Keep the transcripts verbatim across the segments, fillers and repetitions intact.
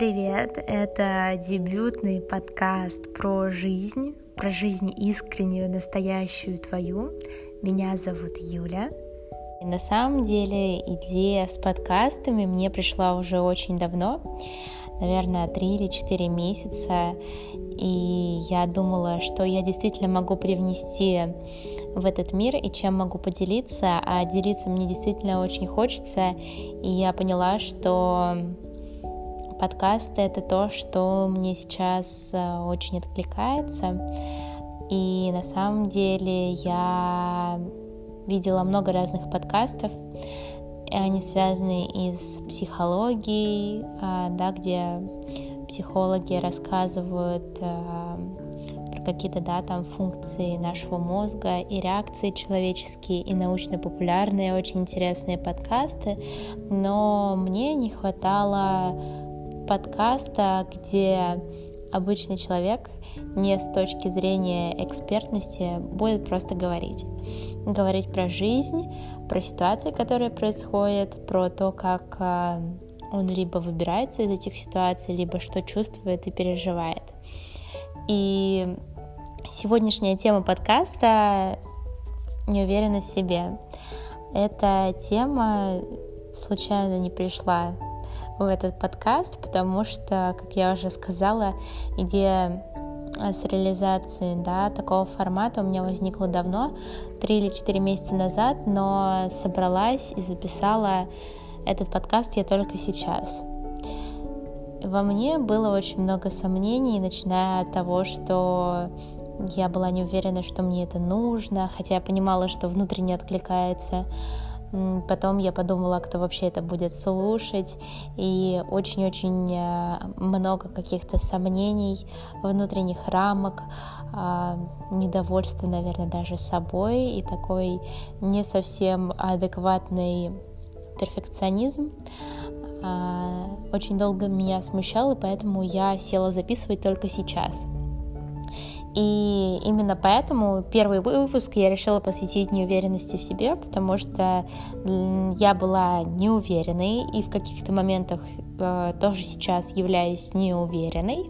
Привет, это дебютный подкаст про жизнь, про жизнь искреннюю, настоящую твою. Меня зовут Юля. И на самом деле идея с подкастами мне пришла уже очень давно, наверное, три или четыре месяца, и я думала, что я действительно могу привнести в этот мир и чем могу поделиться, а делиться мне действительно очень хочется, и я поняла, что подкасты — это то, что мне сейчас очень откликается, и на самом деле я видела много разных подкастов, они связаны и с психологией, да, где психологи рассказывают про какие-то да, там функции нашего мозга и реакции человеческие, и научно-популярные, очень интересные подкасты, но мне не хватало подкаста, где обычный человек не с точки зрения экспертности будет просто говорить. Говорить про жизнь, про ситуации, которые происходят, про то, как он либо выбирается из этих ситуаций, либо что чувствует и переживает. И сегодняшняя тема подкаста — неуверенность в себе. Эта тема случайно не пришла в этот подкаст, потому что, как я уже сказала, идея с реализацией да, такого формата у меня возникла давно, три или четыре месяца назад, но собралась и записала этот подкаст я только сейчас. Во мне было очень много сомнений, начиная от того, что я была не уверена, что мне это нужно, хотя я понимала, что внутренне откликается. Потом я подумала, кто вообще это будет слушать, и очень-очень много каких-то сомнений, внутренних рамок, недовольства, наверное, даже собой, и такой не совсем адекватный перфекционизм очень долго меня смущал, и поэтому я села записывать только сейчас. И именно поэтому первый выпуск я решила посвятить неуверенности в себе, потому что я была неуверенной и в каких-то моментах э, тоже сейчас являюсь неуверенной.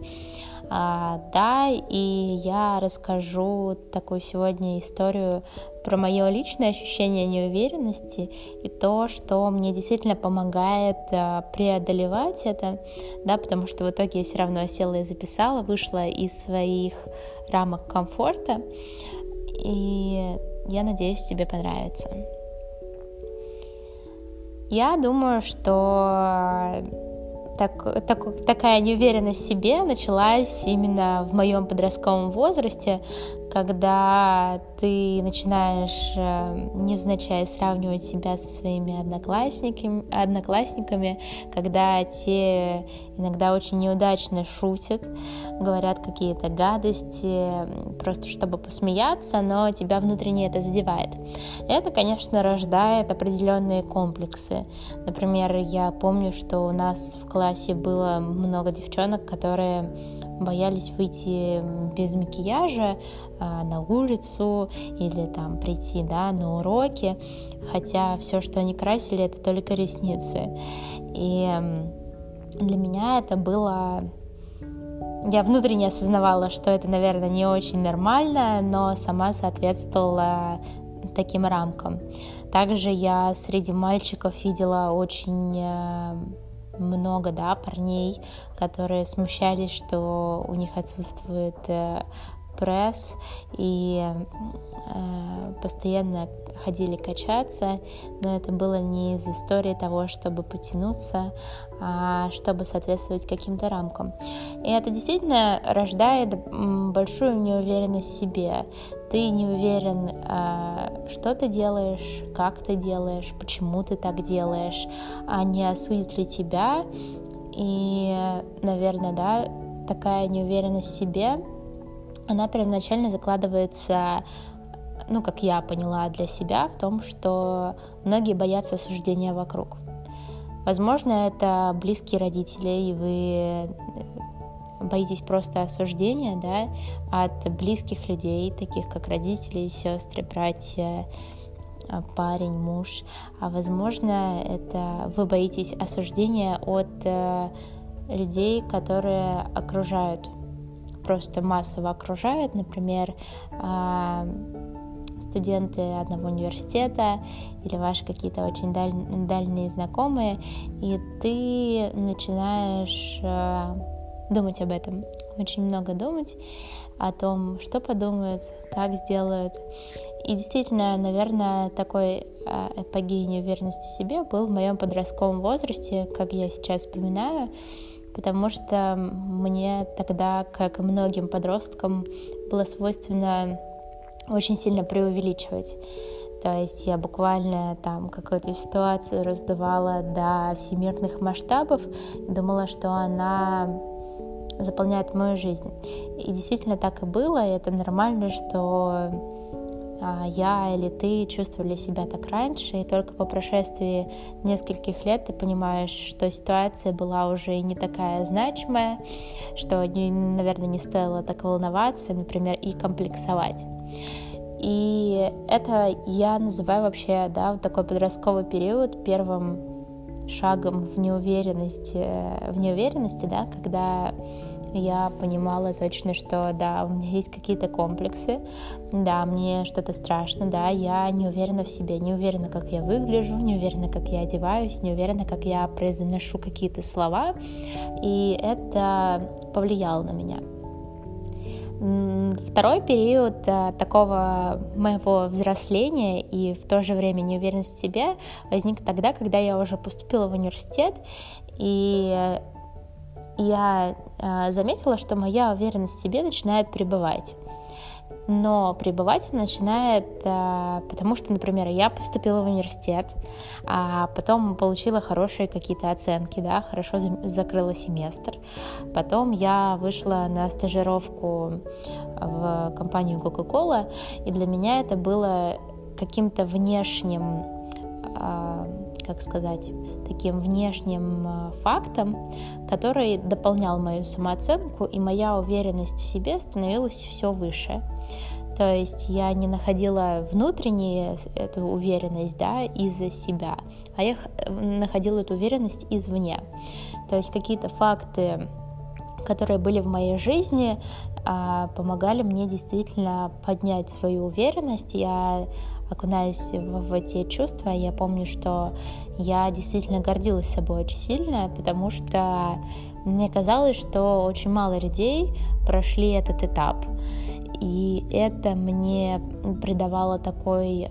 А, да, и я расскажу такую сегодня историю про мое личное ощущение неуверенности и то, что мне действительно помогает преодолевать это, да, потому что в итоге я все равно села и записала, вышла из своих рамок комфорта, и я надеюсь, тебе понравится. Я думаю, что так, так, такая неуверенность в себе началась именно в моем подростковом возрасте, когда ты начинаешь невзначай сравнивать себя со своими одноклассниками, одноклассниками, когда те иногда очень неудачно шутят, говорят какие-то гадости, просто чтобы посмеяться, но тебя внутренне это задевает. Это, конечно, рождает определенные комплексы. Например, я помню, что у нас в классе было много девчонок, которые боялись выйти без макияжа а, на улицу или там прийти да, на уроки, хотя все, что они красили, это только ресницы. И для меня это было... Я внутренне осознавала, что это, наверное, не очень нормально, но сама соответствовала таким рамкам. Также я среди мальчиков видела очень... много, да, парней, которые смущались, что у них отсутствует э, пресс, и э, постоянно ходили качаться, но это было не из истории того, чтобы потянуться, а чтобы соответствовать каким-то рамкам. И это действительно рождает большую неуверенность в себе. Ты не уверен, что ты делаешь, как ты делаешь, почему ты так делаешь, а не осудит ли тебя. И, наверное, да, такая неуверенность в себе, она первоначально закладывается, ну, как я поняла для себя, в том, что многие боятся осуждения вокруг. Возможно, это близкие родители, и вы... боитесь просто осуждения, да, от близких людей, таких как родители, сестры, братья, парень, муж. А возможно, это вы боитесь осуждения от людей, которые окружают, просто массово окружают, например, студенты одного университета или ваши какие-то очень даль... дальние знакомые, и ты начинаешь э, думать об этом, очень много думать о том, что подумают, как сделают. И действительно, наверное, такой э, эпогей неуверенности в себе был в моем подростковом возрасте, как я сейчас вспоминаю, потому что мне тогда, как и многим подросткам, было свойственно очень сильно преувеличивать. То есть я буквально там какую-то ситуацию раздувала до всемирных масштабов, думала, что она заполняет мою жизнь. И действительно так и было, и это нормально, что я или ты чувствовали себя так раньше, и только по прошествии нескольких лет ты понимаешь, что ситуация была уже не такая значимая, что, наверное, не стоило так волноваться, например, и комплексовать. И это я называю вообще, да, вот такой подростковый период первым шагом в неуверенности, в неуверенности, да, когда я понимала точно, что да, у меня есть какие-то комплексы, да, мне что-то страшно, да, я не уверена в себе, не уверена, как я выгляжу, не уверена, как я одеваюсь, не уверена, как я произношу какие-то слова, и это повлияло на меня. Второй период такого моего взросления и в то же время неуверенность в себе возник тогда, когда я уже поступила в университет, и я заметила, что моя уверенность в себе начинает прибывать. Но прибывать она начинает, потому что, например, я поступила в университет, а потом получила хорошие какие-то оценки, да, хорошо закрыла семестр. Потом я вышла на стажировку в компанию Coca-Cola, и для меня это было каким-то внешним, как сказать, таким внешним фактом, который дополнял мою самооценку, и моя уверенность в себе становилась все выше. То есть я не находила внутреннюю эту уверенность, да, из-за себя, а я находила эту уверенность извне. То есть какие-то факты, которые были в моей жизни, помогали мне действительно поднять свою уверенность. Я окунаюсь в, в те чувства. Я помню, что я действительно гордилась собой очень сильно, потому что мне казалось, что очень мало людей прошли этот этап. И это мне придавало такой, э,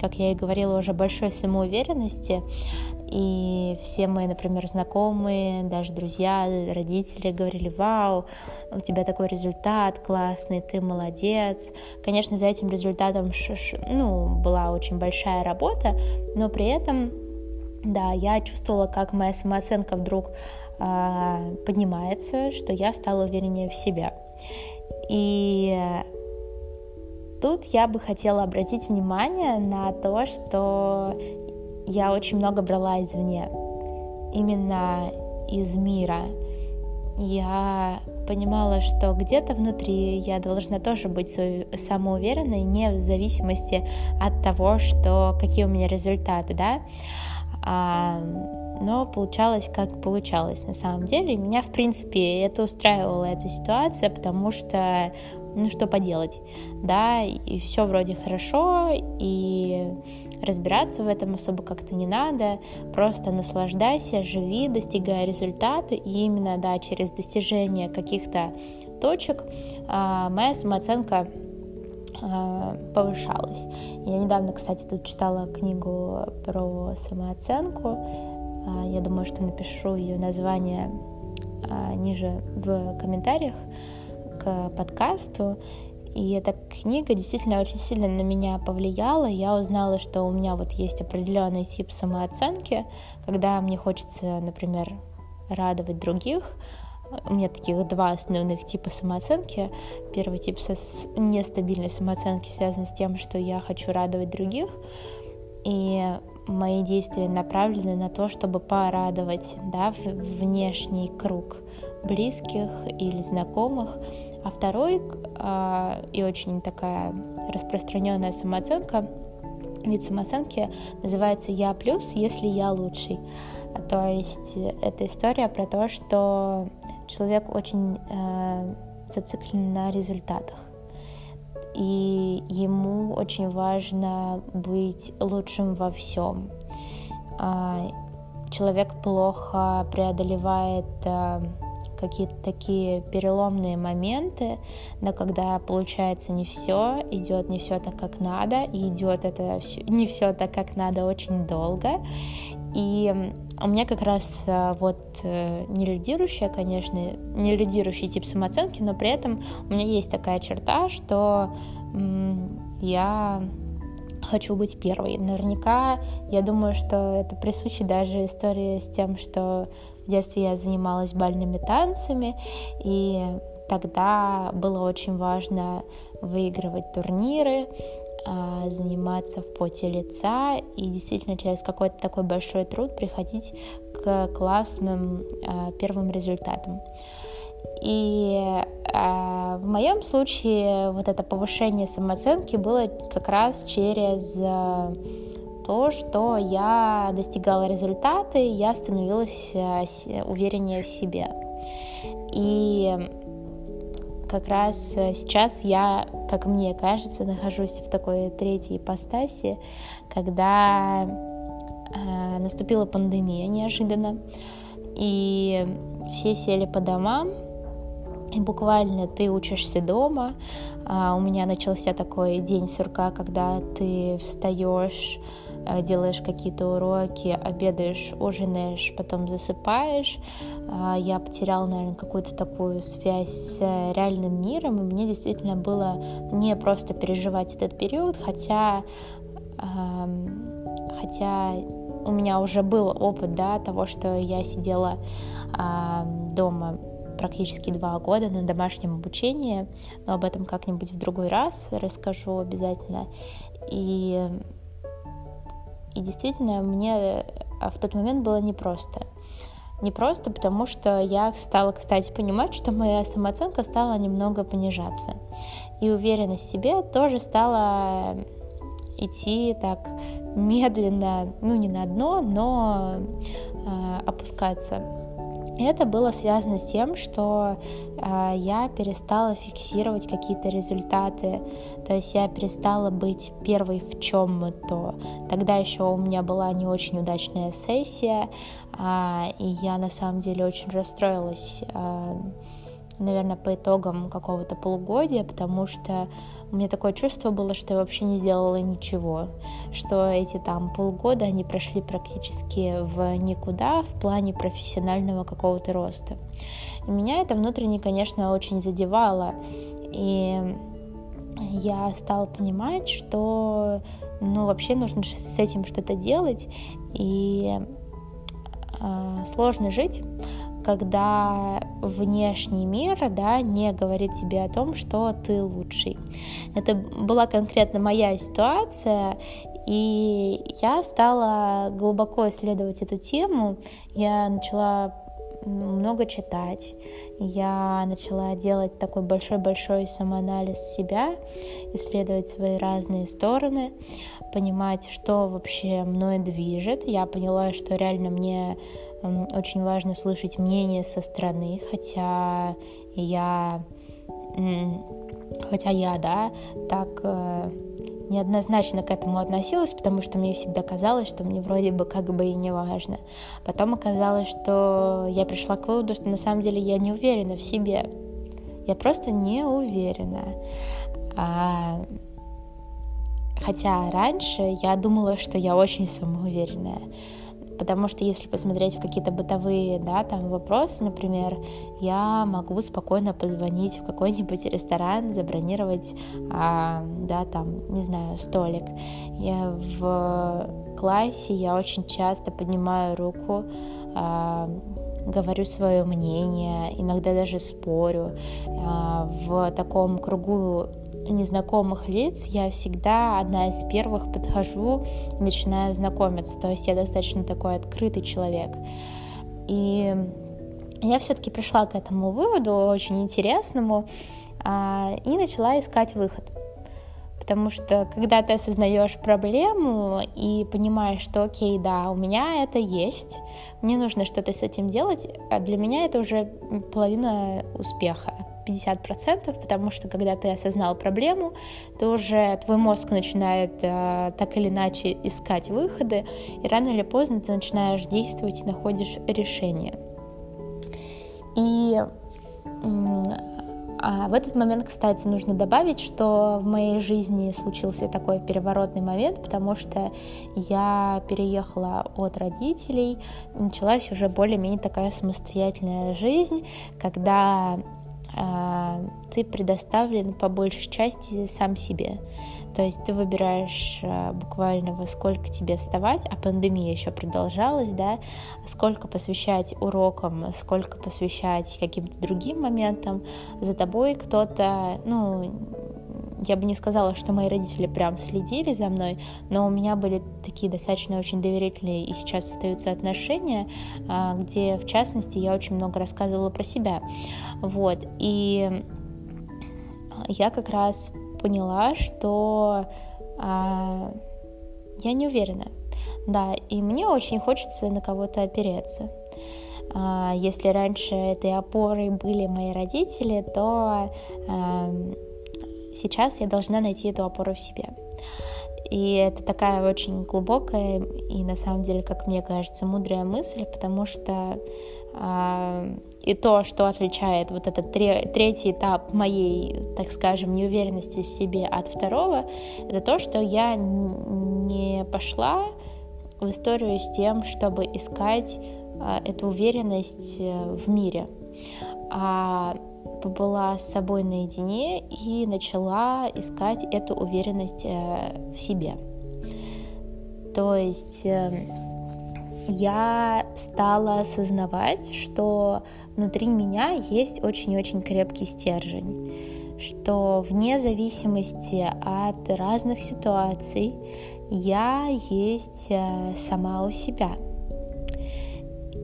как я и говорила, уже большой самоуверенности. И все мои, например, знакомые, даже друзья, родители говорили: вау, у тебя такой результат классный, ты молодец. Конечно, за этим результатом ну, была очень большая работа, но при этом, да, я чувствовала, как моя самооценка вдруг э, поднимается, что я стала увереннее в себе. И тут я бы хотела обратить внимание на то, что я очень много брала извне, именно из мира. Я понимала, что где-то внутри я должна тоже быть самоуверенной, не в зависимости от того, что, какие у меня результаты, да. А, но получалось, как получалось на самом деле. Меня, в принципе, это устраивала эта ситуация, потому что, ну, что поделать, да, и все вроде хорошо, и разбираться в этом особо как-то не надо, просто наслаждайся, живи, достигай результаты, и именно, да, через достижение каких-то точек а, моя самооценка а, повышалась. Я недавно, кстати, тут читала книгу про самооценку, а, я думаю, что напишу ее название а, ниже в комментариях к подкасту. И эта книга действительно очень сильно на меня повлияла. Я узнала, что у меня вот есть определенный тип самооценки, когда мне хочется, например, радовать других. У меня таких два основных типа самооценки. Первый тип нестабильной самооценки связан с тем, что я хочу радовать других, и мои действия направлены на то, чтобы порадовать, да, внешний круг близких или знакомых. А второй, э, и очень такая распространенная самооценка, вид самооценки называется «Я плюс, если я лучший». То есть это история про то, что человек очень э, зациклен на результатах, и ему очень важно быть лучшим во всем. Э, человек плохо преодолевает э, какие-то такие переломные моменты, но когда получается не все, идет не все так, как надо, и идет это все, не все так, как надо, очень долго. И у меня как раз вот не лидирующая, конечно, не лидирующий тип самооценки, но при этом у меня есть такая черта, что м- я хочу быть первой. Наверняка, я думаю, что это присуще даже истории с тем, что в детстве я занималась бальными танцами, и тогда было очень важно выигрывать турниры, заниматься в поте лица и действительно через какой-то такой большой труд приходить к классным первым результатам. И э, в моем случае вот это повышение самооценки было как раз через э, то, что я достигала результаты, я становилась э, увереннее в себе. И как раз сейчас я, как мне кажется, нахожусь в такой третьей ипостаси, когда э, наступила пандемия неожиданно, и все сели по домам, и буквально ты учишься дома. У меня начался такой день сурка, когда ты встаешь, делаешь какие-то уроки, обедаешь, ужинаешь, потом засыпаешь. Я потеряла, наверное, какую-то такую связь с реальным миром, и мне действительно было не просто переживать этот период, хотя... хотя у меня уже был опыт, да, того, что я сидела э, дома практически два года на домашнем обучении, но об этом как-нибудь в другой раз расскажу обязательно. И, и действительно, мне в тот момент было непросто. Непросто, потому что я стала, кстати, понимать, что моя самооценка стала немного понижаться. И уверенность в себе тоже стала идти так... медленно, ну не на дно, но э, опускаться. И это было связано с тем, что э, я перестала фиксировать какие-то результаты, то есть я перестала быть первой в чем-то. Тогда еще у меня была не очень удачная сессия, э, и я на самом деле очень расстроилась, э, наверное, по итогам какого-то полугодия, потому что у меня такое чувство было, что я вообще не сделала ничего, что эти там полгода, они прошли практически в никуда в плане профессионального какого-то роста. И меня это внутренне, конечно, очень задевало, и я стала понимать, что, ну, вообще нужно с этим что-то делать, и э, сложно жить, когда внешний мир, да, не говорит тебе о том, что ты лучший. Это была конкретно моя ситуация, и я стала глубоко исследовать эту тему. Я начала много читать, я начала делать такой большой-большой самоанализ себя, исследовать свои разные стороны, понимать, что вообще мной движет. Я поняла, что реально мне очень важно слышать мнение со стороны, хотя я, хотя я, да, так неоднозначно к этому относилась, потому что мне всегда казалось, что мне вроде бы как бы и не важно. Потом оказалось, что я пришла к выводу, что на самом деле я не уверена в себе. Я просто не уверена. А... Хотя раньше я думала, что я очень самоуверенная. Потому что если посмотреть в какие-то бытовые, да, там вопросы, например, я могу спокойно позвонить в какой-нибудь ресторан, забронировать, а, да, там, не знаю, столик. Я в классе я очень часто поднимаю руку, а, говорю свое мнение, иногда даже спорю. А, в таком кругу незнакомых лиц я всегда одна из первых подхожу и начинаю знакомиться, то есть я достаточно такой открытый человек. И я все-таки пришла к этому выводу, очень интересному, и начала искать выход. Потому что когда ты осознаешь проблему и понимаешь, что окей, да, у меня это есть, мне нужно что-то с этим делать, а для меня это уже половина успеха, пятьдесят процентов, потому что когда ты осознал проблему, то уже твой мозг начинает э, так или иначе искать выходы, и рано или поздно ты начинаешь действовать и находишь решение. И... Э, А в этот момент, кстати, нужно добавить, что в моей жизни случился такой переворотный момент, потому что я переехала от родителей, началась уже более-менее такая самостоятельная жизнь, когда э, ты предоставлен по большей части сам себе. То есть ты выбираешь буквально, во сколько тебе вставать, а пандемия еще продолжалась, да, сколько посвящать урокам, сколько посвящать каким-то другим моментам. За тобой кто-то, ну, я бы не сказала, что мои родители прям следили за мной, но у меня были такие достаточно очень доверительные и сейчас остаются отношения, где, в частности, я очень много рассказывала про себя. Вот, и я как раз... поняла, что а, я не уверена, да, и мне очень хочется на кого-то опереться. А, если раньше этой опорой были мои родители, то а, сейчас я должна найти эту опору в себе. И это такая очень глубокая и, на самом деле, как мне кажется, мудрая мысль, потому что а, и то, что отличает вот этот третий этап моей, так скажем, неуверенности в себе от второго, это то, что я не пошла в историю с тем, чтобы искать эту уверенность в мире, а побыла с собой наедине и начала искать эту уверенность в себе. То есть... я стала осознавать, что внутри меня есть очень-очень крепкий стержень, что вне зависимости от разных ситуаций я есть сама у себя.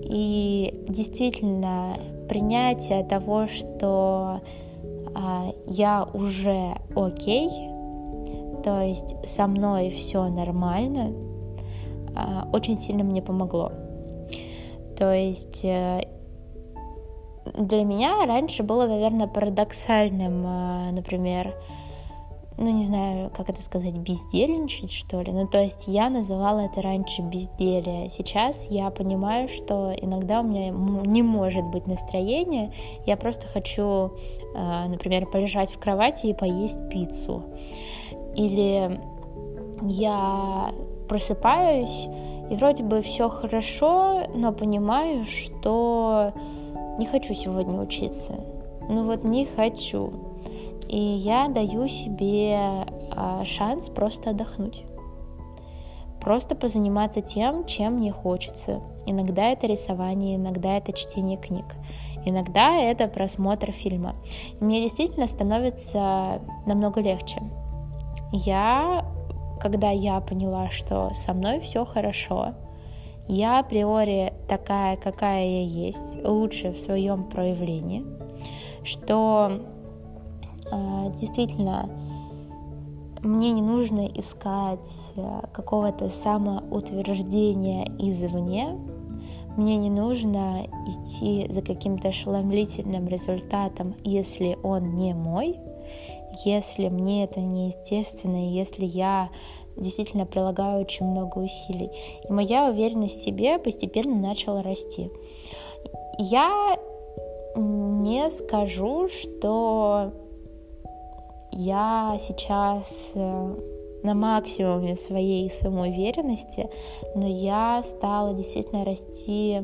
И действительно, принятие того, что я уже окей, то есть со мной все нормально, очень сильно мне помогло. То есть для меня раньше было, наверное, парадоксальным, например, ну, не знаю, как это сказать, бездельничать, что ли. Ну, то есть я называла это раньше безделие. Сейчас я понимаю, что иногда у меня не может быть настроения. Я просто хочу, например, полежать в кровати и поесть пиццу. Или я... просыпаюсь, и вроде бы все хорошо, но понимаю, что не хочу сегодня учиться. Ну вот не хочу. И я даю себе шанс просто отдохнуть. Просто позаниматься тем, чем мне хочется. Иногда это рисование, иногда это чтение книг, иногда это просмотр фильма. И мне действительно становится намного легче. Я... Когда я поняла, что со мной все хорошо, я априори такая, какая я есть, лучше в своем проявлении, что э, действительно мне не нужно искать какого-то самоутверждения извне, мне не нужно идти за каким-то ошеломительным результатом, если он не мой, если мне это неестественно, и если я действительно прилагаю очень много усилий. И моя уверенность в себе постепенно начала расти. Я не скажу, что я сейчас на максимуме своей самоуверенности, но я стала действительно расти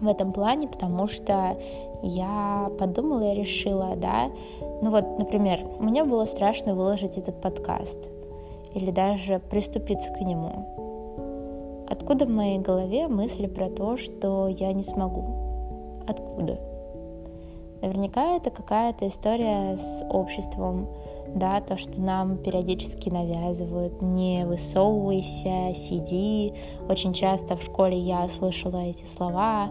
в этом плане, потому что я подумала и решила, да, ну вот, например, мне было страшно выложить этот подкаст или даже приступиться к нему. Откуда в моей голове мысли про то, что я не смогу? Откуда? Наверняка это какая-то история с обществом, да, то, что нам периодически навязывают: не высовывайся, сиди. Очень часто в школе я слышала эти слова: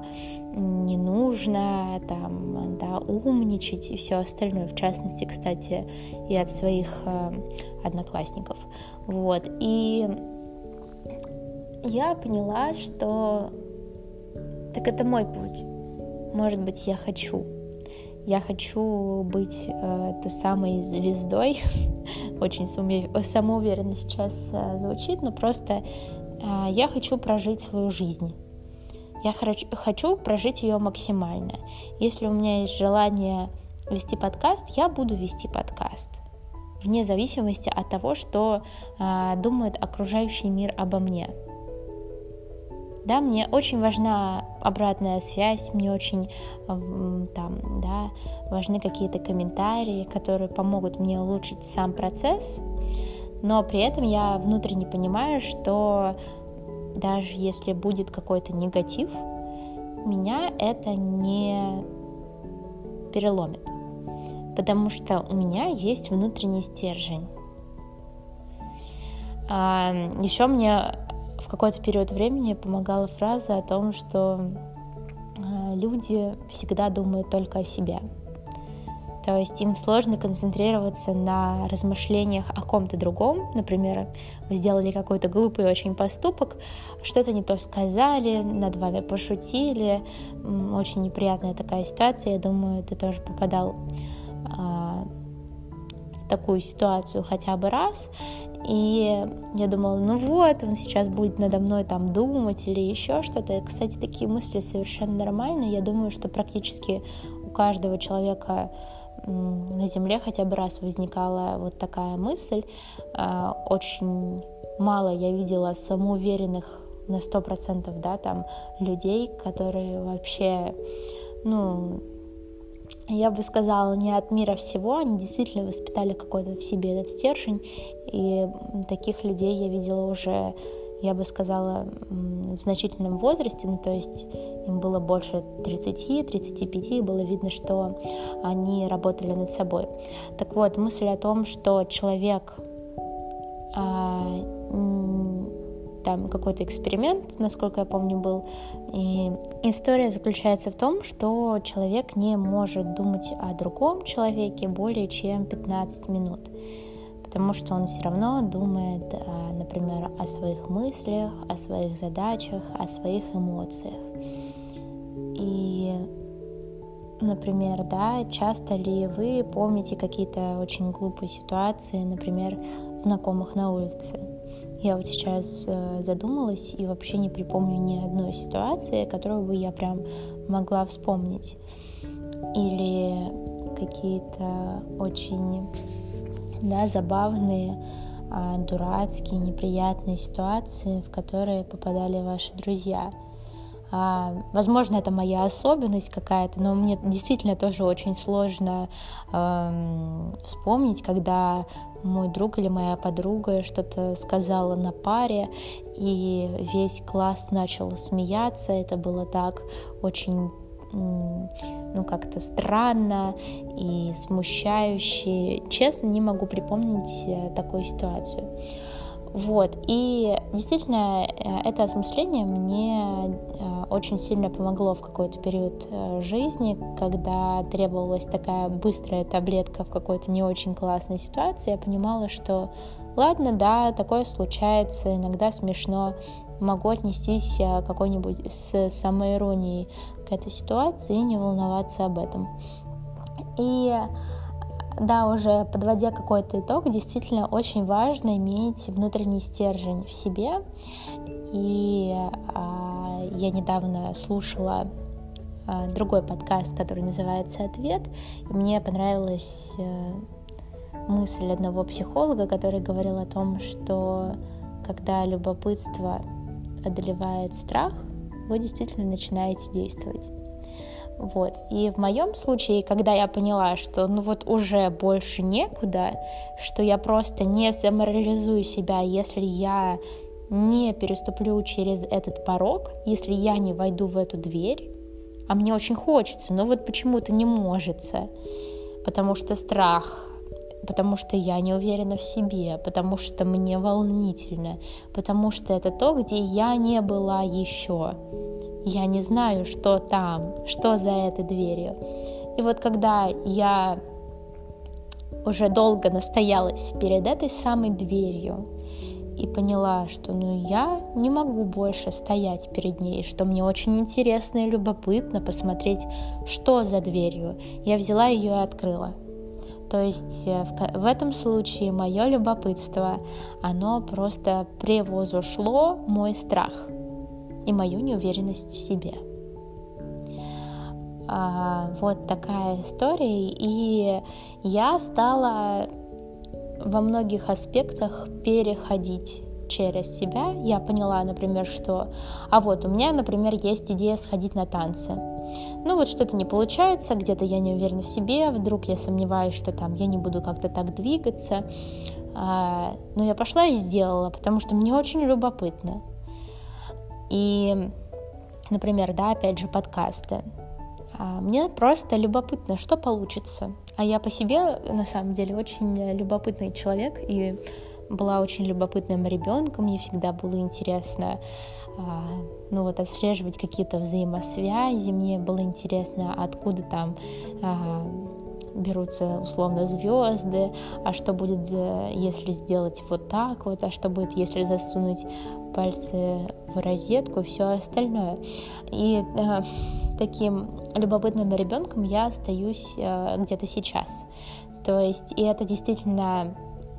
не нужно там, да, умничать и все остальное, в частности, кстати, и от своих одноклассников. Вот. И я поняла, что так это мой путь. Может быть, я хочу. Я хочу быть э, той самой звездой. Очень самоуверенно сейчас э, звучит, но просто э, я хочу прожить свою жизнь. Я хочу, хочу прожить ее максимально. Если у меня есть желание вести подкаст, я буду вести подкаст. Вне зависимости от того, что э, думает окружающий мир обо мне. Да, мне очень важна обратная связь, мне очень там, да, важны какие-то комментарии, которые помогут мне улучшить сам процесс, но при этом я внутренне понимаю, что даже если будет какой-то негатив, меня это не переломит, потому что у меня есть внутренний стержень. А еще мне в какой-то период времени помогала фраза о том, что люди всегда думают только о себе. То есть им сложно концентрироваться на размышлениях о ком-то другом. Например, вы сделали какой-то глупый очень поступок, что-то не то сказали, над вами пошутили. Очень неприятная такая ситуация. Я думаю, ты тоже попадал а, в такую ситуацию хотя бы раз. И я думала, ну вот, он сейчас будет надо мной там думать или еще что-то. И, кстати, такие мысли совершенно нормальные. Я думаю, что практически у каждого человека на Земле хотя бы раз возникала вот такая мысль. Очень мало я видела самоуверенных на сто процентов, да, там, людей, которые вообще, ну... я бы сказала, не от мира всего, они действительно воспитали какой-то в себе этот стержень, и таких людей я видела уже, я бы сказала, в значительном возрасте, ну, то есть им было больше тридцати, тридцати пяти, было видно, что они работали над собой. Так вот, мысль о том, что человек, а, там какой-то эксперимент, насколько я помню, был. И история заключается в том, что человек не может думать о другом человеке более чем пятнадцать минут, потому что он все равно думает, например, о своих мыслях, о своих задачах, о своих эмоциях. И, например, да, часто ли вы помните какие-то очень глупые ситуации, например, знакомых на улице? Я вот сейчас задумалась и вообще не припомню ни одной ситуации, которую бы я прям могла вспомнить. Или какие-то очень, да, забавные, дурацкие, неприятные ситуации, в которые попадали ваши друзья. Возможно, это моя особенность какая-то, но мне действительно тоже очень сложно э, вспомнить, когда мой друг или моя подруга что-то сказала на паре, и весь класс начал смеяться. Это было так очень, ну, как-то странно и смущающе. Честно, не могу припомнить такую ситуацию. Вот, и действительно это осмысление мне очень сильно помогло в какой-то период жизни, когда требовалась такая быстрая таблетка в какой-то не очень классной ситуации. Я понимала, что ладно, да, такое случается, иногда смешно, могу отнестись какой-нибудь с самоиронией к этой ситуации и не волноваться об этом. И... да, уже подводя какой-то итог, действительно очень важно иметь внутренний стержень в себе. И а, я недавно слушала а, другой подкаст, который называется «Ответ», и мне понравилась а, мысль одного психолога, который говорил о том, что когда любопытство одолевает страх, вы действительно начинаете действовать. Вот. И в моем случае, когда я поняла, что ну вот уже больше некуда, что я просто не самореализую себя, если я не переступлю через этот порог, если я не войду в эту дверь, а мне очень хочется, но вот почему-то не может, потому что страх, потому что я не уверена в себе, потому что мне волнительно, потому что это то, где я не была еще. Я не знаю, что там, что за этой дверью. И вот когда я уже долго настоялась перед этой самой дверью и поняла, что ну, я не могу больше стоять перед ней, что мне очень интересно и любопытно посмотреть, что за дверью, я взяла ее и открыла. То есть в этом случае мое любопытство, оно просто превозошло мой страх и мою неуверенность в себе. А, вот такая история. И я стала во многих аспектах переходить через себя. Я поняла, например, что... А вот у меня, например, есть идея сходить на танцы. Ну вот что-то не получается, где-то я не уверена в себе, вдруг я сомневаюсь, что там я не буду как-то так двигаться. А, но я пошла и сделала, потому что мне очень любопытно. И, например, да, опять же, подкасты. Мне просто любопытно, что получится. А я по себе, на самом деле, очень любопытный человек и была очень любопытным ребенком. Мне всегда было интересно, ну вот, отслеживать какие-то взаимосвязи. Мне было интересно, откуда там берутся условно звезды, а что будет, если сделать вот так вот, а что будет, если засунуть пальцы в розетку, все остальное. И э, таким любопытным ребенком я остаюсь э, где-то сейчас. То есть, и это действительно,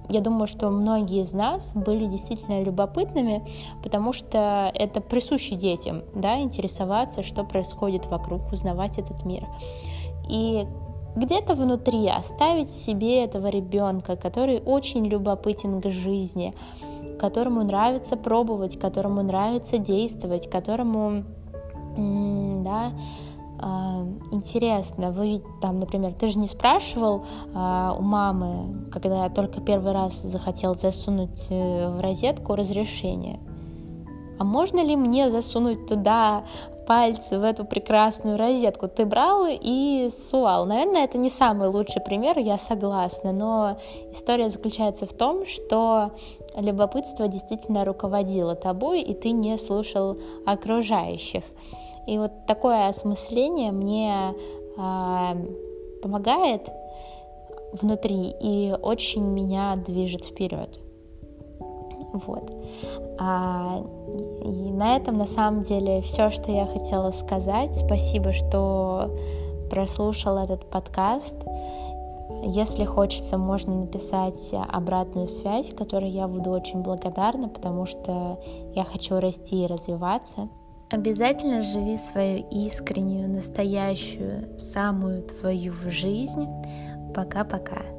я думаю, что многие из нас были действительно любопытными, потому что это присуще детям, да, интересоваться, что происходит вокруг, узнавать этот мир. И где-то внутри оставить в себе этого ребенка, который очень любопытен к жизни, которому нравится пробовать, которому нравится действовать, которому, да, интересно. Вы ведь там, например, ты же не спрашивал у мамы, когда я только первый раз захотел засунуть в розетку разрешение. А можно ли мне засунуть туда пальцы в эту прекрасную розетку? Ты брал и сувал. Наверное, это не самый лучший пример, я согласна, но история заключается в том, что любопытство действительно руководило тобой, и ты не слушал окружающих. И вот такое осмысление мне э, помогает внутри и очень меня движет вперед. Вот. А, и на этом, на самом деле, все, что я хотела сказать. Спасибо, что прослушал этот подкаст. Если хочется, можно написать обратную связь, которой я буду очень благодарна, потому что я хочу расти и развиваться. Обязательно живи свою искреннюю, настоящую, самую твою жизнь. Пока-пока.